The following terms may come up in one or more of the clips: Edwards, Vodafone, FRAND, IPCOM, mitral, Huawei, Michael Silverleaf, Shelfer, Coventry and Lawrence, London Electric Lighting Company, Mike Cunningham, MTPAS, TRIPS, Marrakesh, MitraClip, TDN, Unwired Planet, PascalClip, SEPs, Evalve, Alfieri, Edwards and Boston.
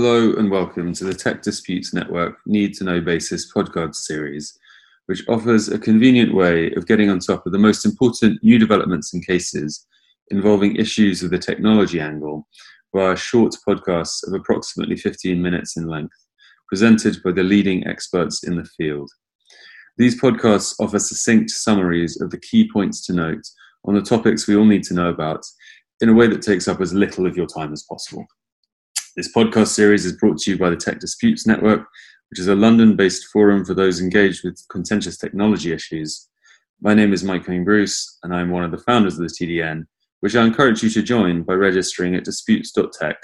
Hello and welcome to the Tech Disputes Network Need to Know Basis podcast series, which offers a convenient way of getting on top of the most important new developments and cases involving issues with the technology angle via short podcasts of approximately 15 minutes in length, presented by the leading experts in the field. These podcasts offer succinct summaries of the key points to note on the topics we all need to know about in a way that takes up as little of your time as possible. This podcast series is brought to you by the Tech Disputes Network, which is a London-based forum for those engaged with contentious technology issues. My name is Mike Cunningham, and I'm one of the founders of the TDN, which I encourage you to join by registering at disputes.tech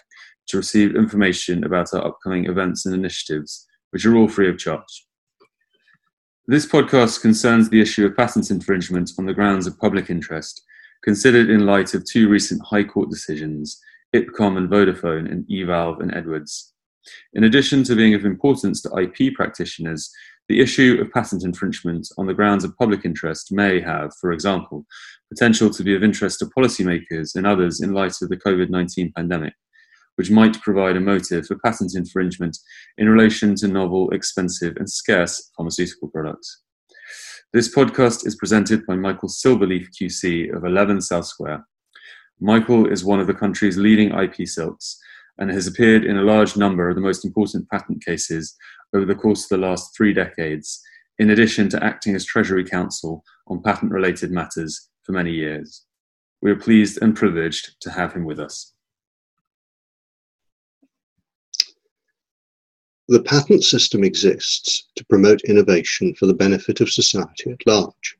to receive information about our upcoming events and initiatives, which are all free of charge. This podcast concerns the issue of patent infringement on the grounds of public interest, considered in light of two recent High Court decisions, IPCOM and Vodafone, and Evalve and Edwards. In addition to being of importance to IP practitioners, the issue of patent infringement on the grounds of public interest may have, for example, potential to be of interest to policymakers and others in light of the COVID-19 pandemic, which might provide a motive for patent infringement in relation to novel, expensive, and scarce pharmaceutical products. This podcast is presented by Michael Silverleaf QC of 11 South Square. Michael is one of the country's leading IP silks and has appeared in a large number of the most important patent cases over the course of the last 3 decades, in addition to acting as Treasury Counsel on patent-related matters for many years. We are pleased and privileged to have him with us. The patent system exists to promote innovation for the benefit of society at large.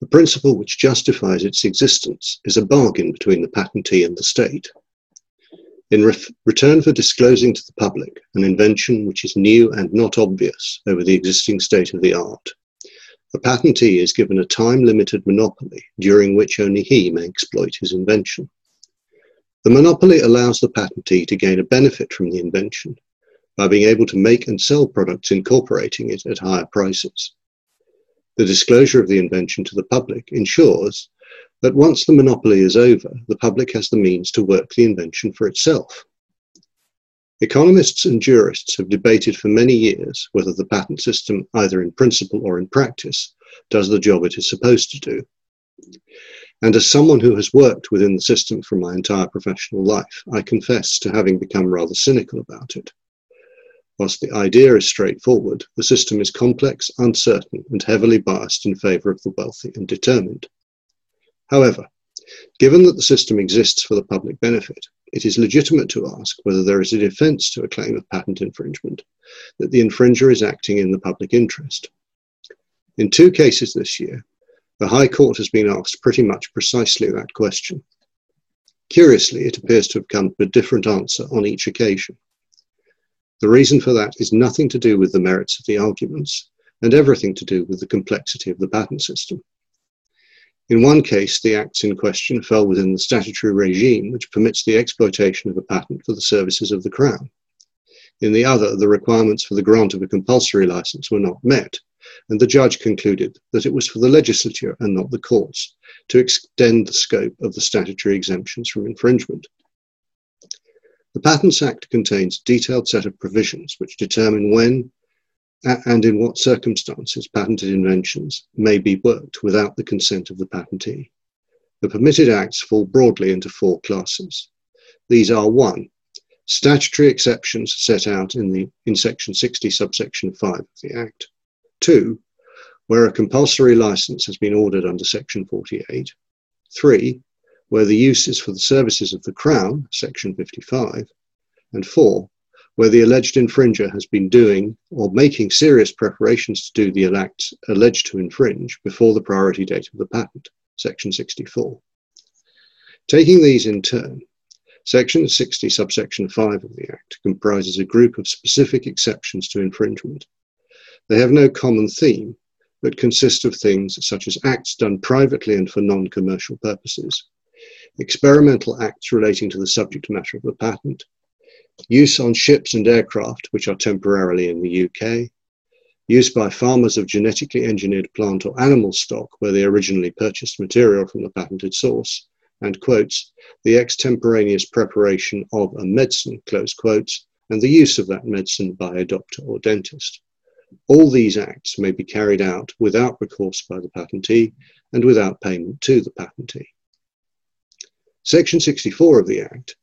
The principle which justifies its existence is a bargain between the patentee and the state. In return for disclosing to the public an invention which is new and not obvious over the existing state of the art, the patentee is given a time-limited monopoly during which only he may exploit his invention. The monopoly allows the patentee to gain a benefit from the invention by being able to make and sell products incorporating it at higher prices. The disclosure of the invention to the public ensures that once the monopoly is over, the public has the means to work the invention for itself. Economists and jurists have debated for many years whether the patent system, either in principle or in practice, does the job it is supposed to do. And as someone who has worked within the system for my entire professional life, I confess to having become rather cynical about it. Whilst the idea is straightforward, the system is complex, uncertain, and heavily biased in favour of the wealthy and determined. However, given that the system exists for the public benefit, it is legitimate to ask whether there is a defence to a claim of patent infringement, that the infringer is acting in the public interest. In 2 cases this year, the High Court has been asked pretty much precisely that question. Curiously, it appears to have come to a different answer on each occasion. The reason for that is nothing to do with the merits of the arguments and everything to do with the complexity of the patent system. In one case, the acts in question fell within the statutory regime which permits the exploitation of a patent for the services of the Crown. In the other, the requirements for the grant of a compulsory licence were not met, and the judge concluded that it was for the legislature and not the courts to extend the scope of the statutory exemptions from infringement. The Patents Act contains a detailed set of provisions which determine when and in what circumstances patented inventions may be worked without the consent of the patentee. The permitted acts fall broadly into 4 classes. These are 1. Statutory exceptions set out in Section 60, subsection 5 of the Act. 2. Where a compulsory licence has been ordered under Section 48. 3. Where the use is for the services of the Crown, Section 55, and 4, where the alleged infringer has been doing or making serious preparations to do the acts alleged to infringe before the priority date of the patent, Section 64. Taking these in turn, Section 60, subsection 5 of the Act comprises a group of specific exceptions to infringement. They have no common theme, but consist of things such as acts done privately and for non-commercial purposes, experimental acts relating to the subject matter of the patent, use on ships and aircraft which are temporarily in the UK, use by farmers of genetically engineered plant or animal stock where they originally purchased material from the patented source, and quotes, the extemporaneous preparation of a medicine, close quotes, and the use of that medicine by a doctor or dentist. All these acts may be carried out without recourse by the patentee and without payment to the patentee. Section 64 of the Act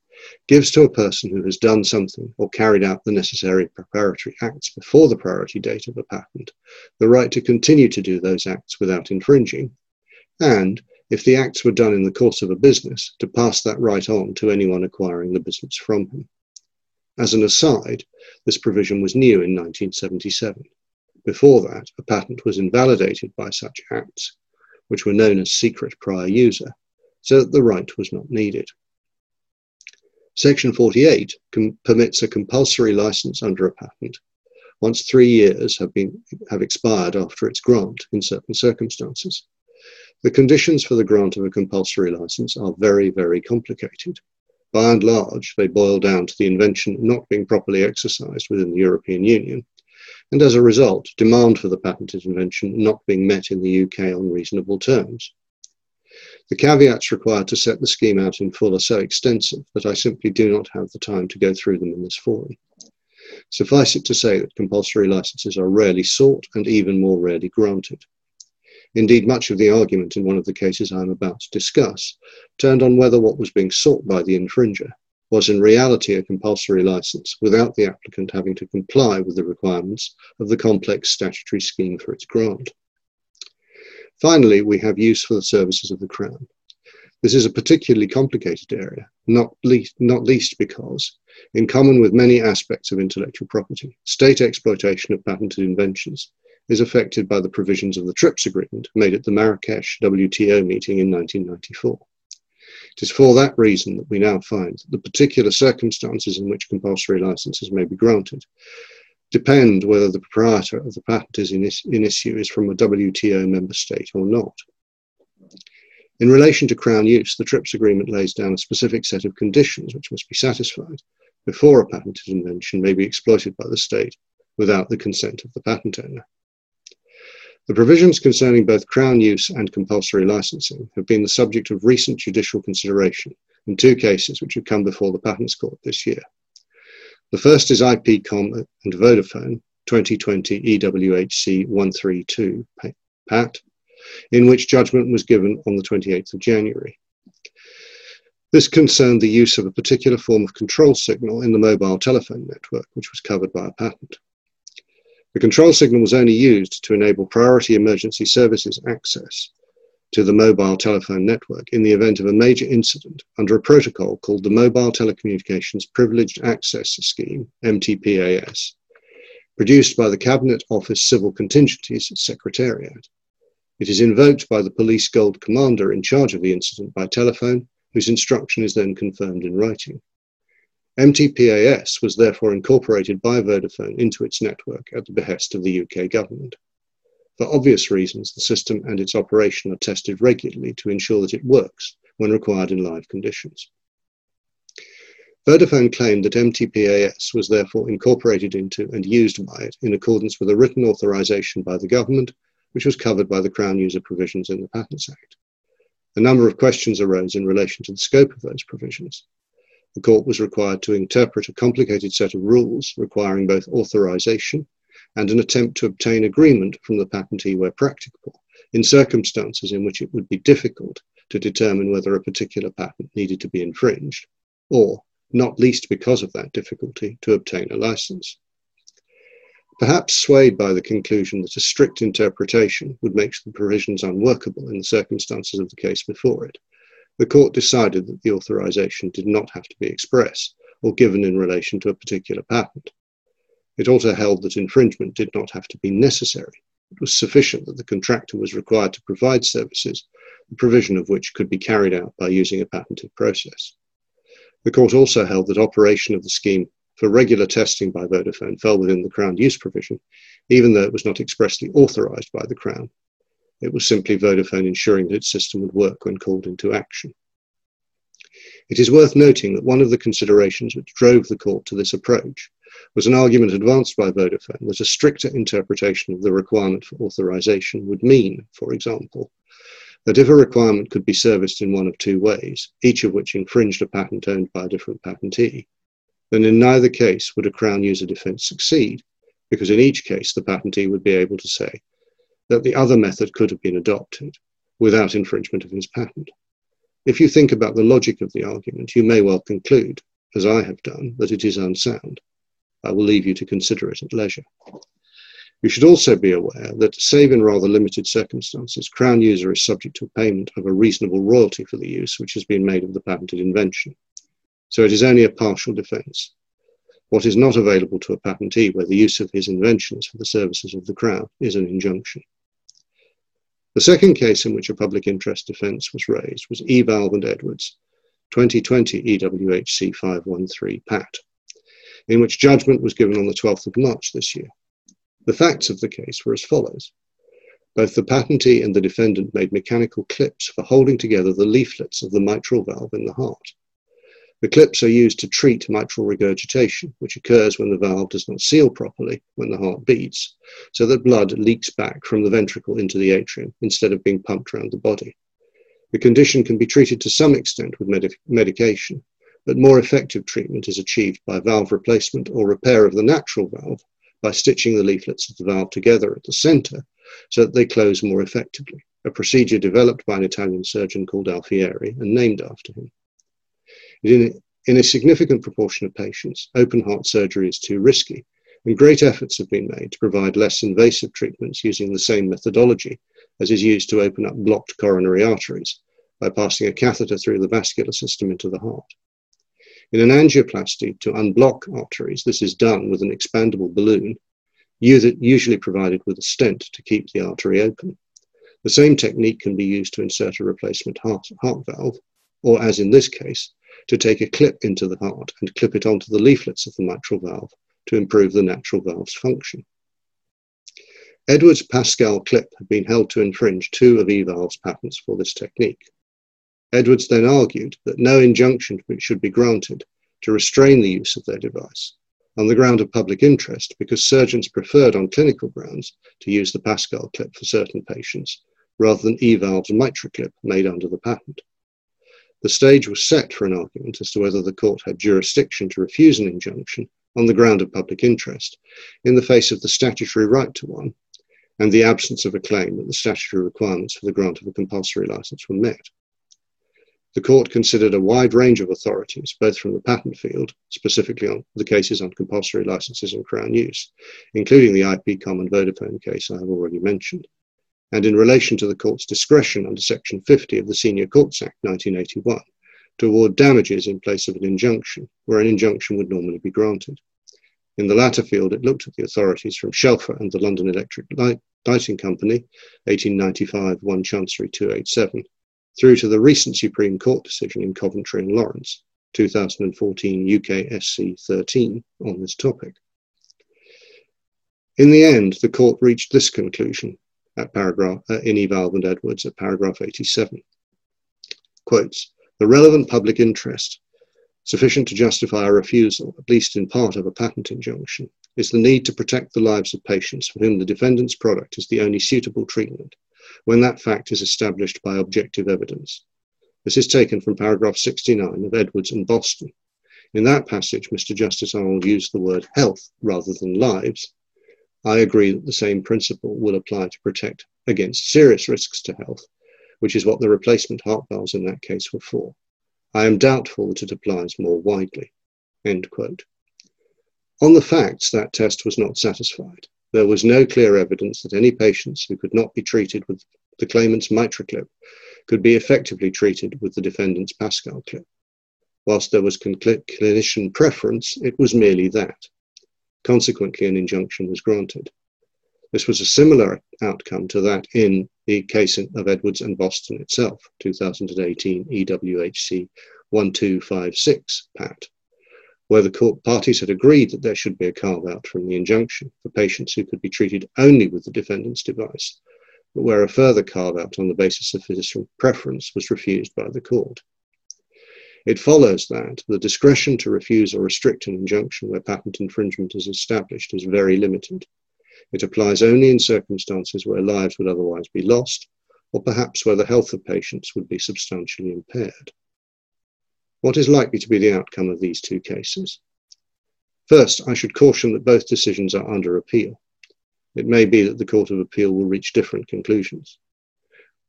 gives to a person who has done something or carried out the necessary preparatory acts before the priority date of a patent the right to continue to do those acts without infringing, and, if the acts were done in the course of a business, to pass that right on to anyone acquiring the business from him. As an aside, this provision was new in 1977. Before that, a patent was invalidated by such acts, which were known as secret prior user, so that the right was not needed. Section 48 permits a compulsory license under a patent once 3 years have expired after its grant in certain circumstances. The conditions for the grant of a compulsory license are very, very complicated. By and large, they boil down to the invention not being properly exercised within the European Union, and as a result, demand for the patented invention not being met in the UK on reasonable terms. The caveats required to set the scheme out in full are so extensive that I simply do not have the time to go through them in this forum. Suffice it to say that compulsory licenses are rarely sought and even more rarely granted. Indeed, much of the argument in one of the cases I am about to discuss turned on whether what was being sought by the infringer was in reality a compulsory license without the applicant having to comply with the requirements of the complex statutory scheme for its grant. Finally, we have use for the services of the Crown. This is a particularly complicated area, not least because, in common with many aspects of intellectual property, state exploitation of patented inventions is affected by the provisions of the TRIPS agreement made at the Marrakesh WTO meeting in 1994. It is for that reason that we now find that the particular circumstances in which compulsory licenses may be granted depend whether the proprietor of the patent is in issue is from a WTO member state or not. In relation to Crown use, the TRIPS agreement lays down a specific set of conditions which must be satisfied before a patented invention may be exploited by the state without the consent of the patent owner. The provisions concerning both Crown use and compulsory licensing have been the subject of recent judicial consideration in two cases which have come before the Patents Court this year. The first is IPCOM and Vodafone 2020 EWHC 132 Pat, in which judgment was given on the 28th of January. This concerned the use of a particular form of control signal in the mobile telephone network, which was covered by a patent. The control signal was only used to enable priority emergency services access to the mobile telephone network in the event of a major incident under a protocol called the Mobile Telecommunications Privileged Access Scheme, MTPAS, produced by the Cabinet Office Civil Contingencies Secretariat. It is invoked by the police gold commander in charge of the incident by telephone, whose instruction is then confirmed in writing. MTPAS was therefore incorporated by Vodafone into its network at the behest of the UK government. For obvious reasons, the system and its operation are tested regularly to ensure that it works when required in live conditions. Vodafone claimed that MTPAS was therefore incorporated into and used by it in accordance with a written authorisation by the government, which was covered by the Crown user provisions in the Patents Act. A number of questions arose in relation to the scope of those provisions. The court was required to interpret a complicated set of rules requiring both authorization and an attempt to obtain agreement from the patentee where practicable, in circumstances in which it would be difficult to determine whether a particular patent needed to be infringed, or, not least because of that difficulty, to obtain a license. Perhaps swayed by the conclusion that a strict interpretation would make the provisions unworkable in the circumstances of the case before it, the court decided that the authorization did not have to be expressed or given in relation to a particular patent. It also held that infringement did not have to be necessary. It was sufficient that the contractor was required to provide services, the provision of which could be carried out by using a patented process. The court also held that operation of the scheme for regular testing by Vodafone fell within the Crown use provision, even though it was not expressly authorized by the Crown. It was simply Vodafone ensuring that its system would work when called into action. It is worth noting that one of the considerations which drove the court to this approach was an argument advanced by Vodafone that a stricter interpretation of the requirement for authorization would mean, for example, that if a requirement could be serviced in one of two ways, each of which infringed a patent owned by a different patentee, then in neither case would a Crown user defence succeed, because in each case the patentee would be able to say that the other method could have been adopted without infringement of his patent. If you think about the logic of the argument, you may well conclude, as I have done, that it is unsound. I will leave you to consider it at leisure. You should also be aware that, save in rather limited circumstances, Crown user is subject to payment of a reasonable royalty for the use which has been made of the patented invention. So it is only a partial defence. What is not available to a patentee where the use of his inventions for the services of the Crown is an injunction. The second case in which a public interest defence was raised was Evalve and Edwards, 2020 EWHC 513 Pat, in which judgment was given on the 12th of March this year. The facts of the case were as follows. Both the patentee and the defendant made mechanical clips for holding together the leaflets of the mitral valve in the heart. The clips are used to treat mitral regurgitation, which occurs when the valve does not seal properly when the heart beats, so that blood leaks back from the ventricle into the atrium instead of being pumped around the body. The condition can be treated to some extent with medication, but more effective treatment is achieved by valve replacement or repair of the natural valve, by stitching the leaflets of the valve together at the centre so that they close more effectively, a procedure developed by an Italian surgeon called Alfieri and named after him. In a significant proportion of patients, open heart surgery is too risky, and great efforts have been made to provide less invasive treatments using the same methodology as is used to open up blocked coronary arteries by passing a catheter through the vascular system into the heart. In an angioplasty, to unblock arteries, this is done with an expandable balloon, usually provided with a stent to keep the artery open. The same technique can be used to insert a replacement heart valve, or as in this case, to take a clip into the heart and clip it onto the leaflets of the mitral valve to improve the natural valve's function. Edwards' PascalClip had been held to infringe two of Evalve's patents for this technique. Edwards then argued that no injunction should be granted to restrain the use of their device on the ground of public interest because surgeons preferred on clinical grounds to use the PascalClip for certain patients rather than Evalve's MitraClip made under the patent. The stage was set for an argument as to whether the court had jurisdiction to refuse an injunction on the ground of public interest in the face of the statutory right to one and the absence of a claim that the statutory requirements for the grant of a compulsory license were met. The court considered a wide range of authorities, both from the patent field, specifically on the cases on compulsory licenses and Crown use, including the IPCOM and Vodafone case I have already mentioned, and in relation to the court's discretion under Section 50 of the Senior Courts Act 1981 to award damages in place of an injunction, where an injunction would normally be granted. In the latter field, it looked at the authorities from Shelfer and the London Electric Lighting Company, 1895 1 Chancery 287, through to the recent Supreme Court decision in Coventry and Lawrence, 2014 UK SC 13, on this topic. In the end, the court reached this conclusion at in Evalve and Edwards at paragraph 87. Quotes, the relevant public interest, sufficient to justify a refusal, at least in part of a patent injunction, is the need to protect the lives of patients for whom the defendant's product is the only suitable treatment, when that fact is established by objective evidence. This is taken from paragraph 69 of Edwards and Boston. In that passage, Mr. Justice Arnold used the word health rather than lives. I agree that the same principle will apply to protect against serious risks to health, which is what the replacement heart valves in that case were for. I am doubtful that it applies more widely. End quote. On the facts, that test was not satisfied. There was no clear evidence that any patients who could not be treated with the claimant's MitraClip could be effectively treated with the defendant's PascalClip. Whilst there was clinician preference, it was merely that. Consequently, an injunction was granted. This was a similar outcome to that in the case of Edwards and Boston itself, 2018 EWHC 1256 Pat, where the court parties had agreed that there should be a carve-out from the injunction for patients who could be treated only with the defendant's device, but where a further carve-out on the basis of physician preference was refused by the court. It follows that the discretion to refuse or restrict an injunction where patent infringement is established is very limited. It applies only in circumstances where lives would otherwise be lost, or perhaps where the health of patients would be substantially impaired. What is likely to be the outcome of these two cases? First, I should caution that both decisions are under appeal. It may be that the Court of Appeal will reach different conclusions.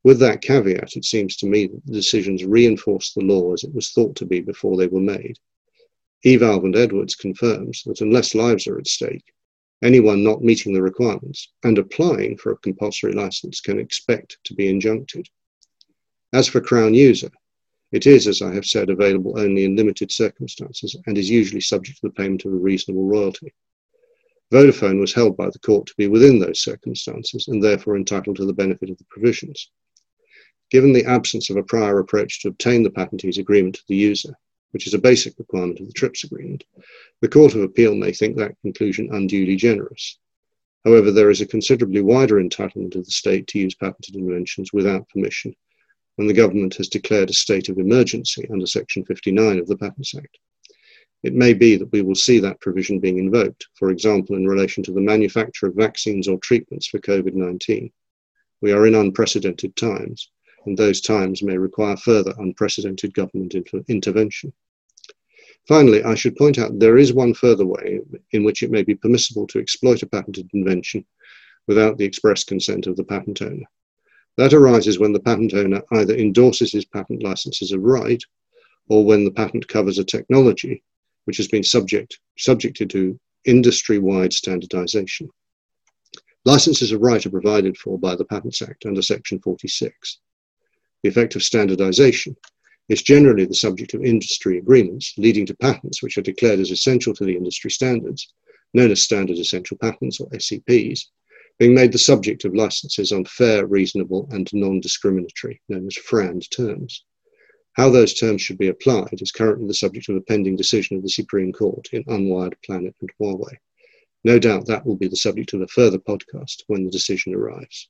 With that caveat, it seems to me that the decisions reinforce the law as it was thought to be before they were made. Evalve and Edwards confirms that unless lives are at stake, anyone not meeting the requirements and applying for a compulsory license can expect to be injuncted. As for Crown User, it is, as I have said, available only in limited circumstances and is usually subject to the payment of a reasonable royalty. Vodafone was held by the court to be within those circumstances and therefore entitled to the benefit of the provisions. Given the absence of a prior approach to obtain the patentee's agreement to the user, which is a basic requirement of the TRIPS agreement, the Court of Appeal may think that conclusion unduly generous. However, there is a considerably wider entitlement of the state to use patented inventions without permission when the government has declared a state of emergency under Section 59 of the Patents Act. It may be that we will see that provision being invoked, for example, in relation to the manufacture of vaccines or treatments for COVID-19. We are in unprecedented times, and those times may require further unprecedented government intervention. Finally, I should point out there is one further way in which it may be permissible to exploit a patented invention without the express consent of the patent owner. That arises when the patent owner either endorses his patent licenses of right, or when the patent covers a technology which has been subjected to industry-wide standardization. Licenses of right are provided for by the Patents Act under Section 46. The effect of standardization is generally the subject of industry agreements, leading to patents which are declared as essential to the industry standards, known as standard essential patents, or SEPs, being made the subject of licenses on fair, reasonable, and non-discriminatory, known as FRAND terms. How those terms should be applied is currently the subject of a pending decision of the Supreme Court in Unwired Planet and Huawei. No doubt that will be the subject of a further podcast when the decision arrives.